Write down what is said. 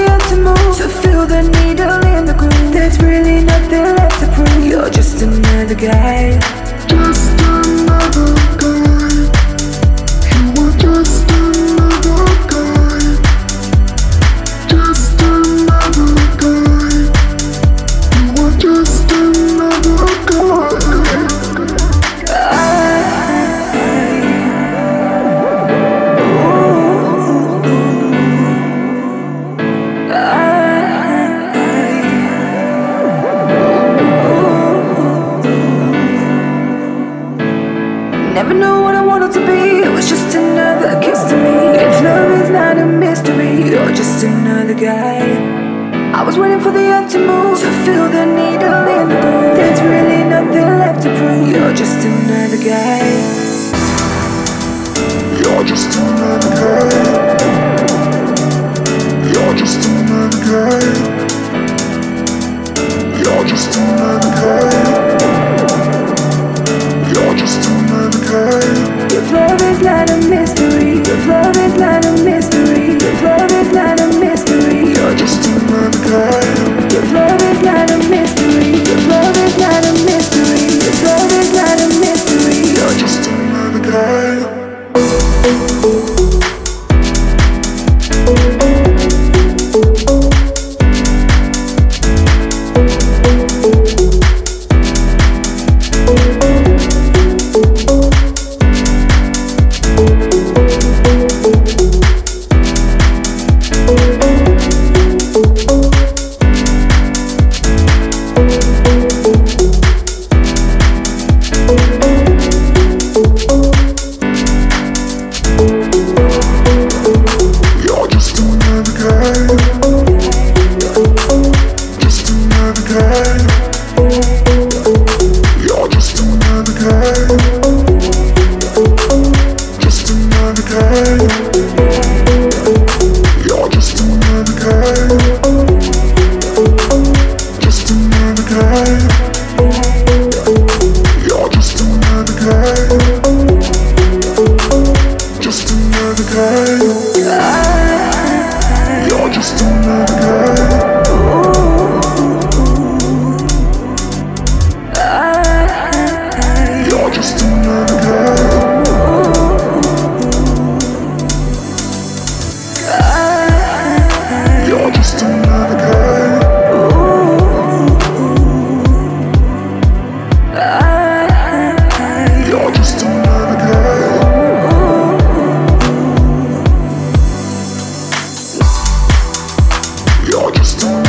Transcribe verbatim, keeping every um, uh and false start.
will to move, to feel the needle in the groove. There's really nothing left to prove. You're just another guy, just another guy. You were just another guy, just another guy. You were just another guy. I never knew what I wanted to be. It was just another kiss to me. If love is not a mystery, you're just another guy. I was waiting for the earth to move, to feel the needle in the groove. There's really nothing left to prove. You're just another guy. You're just another guy. You're just another guy. You're just another guy. You're just another guy. If love is not a mystery, if love is not a mystery, if love is not a mystery, you're just another guy. If love is not a mystery, if love is not a mystery, if love is not a mystery, you're just another guy. Just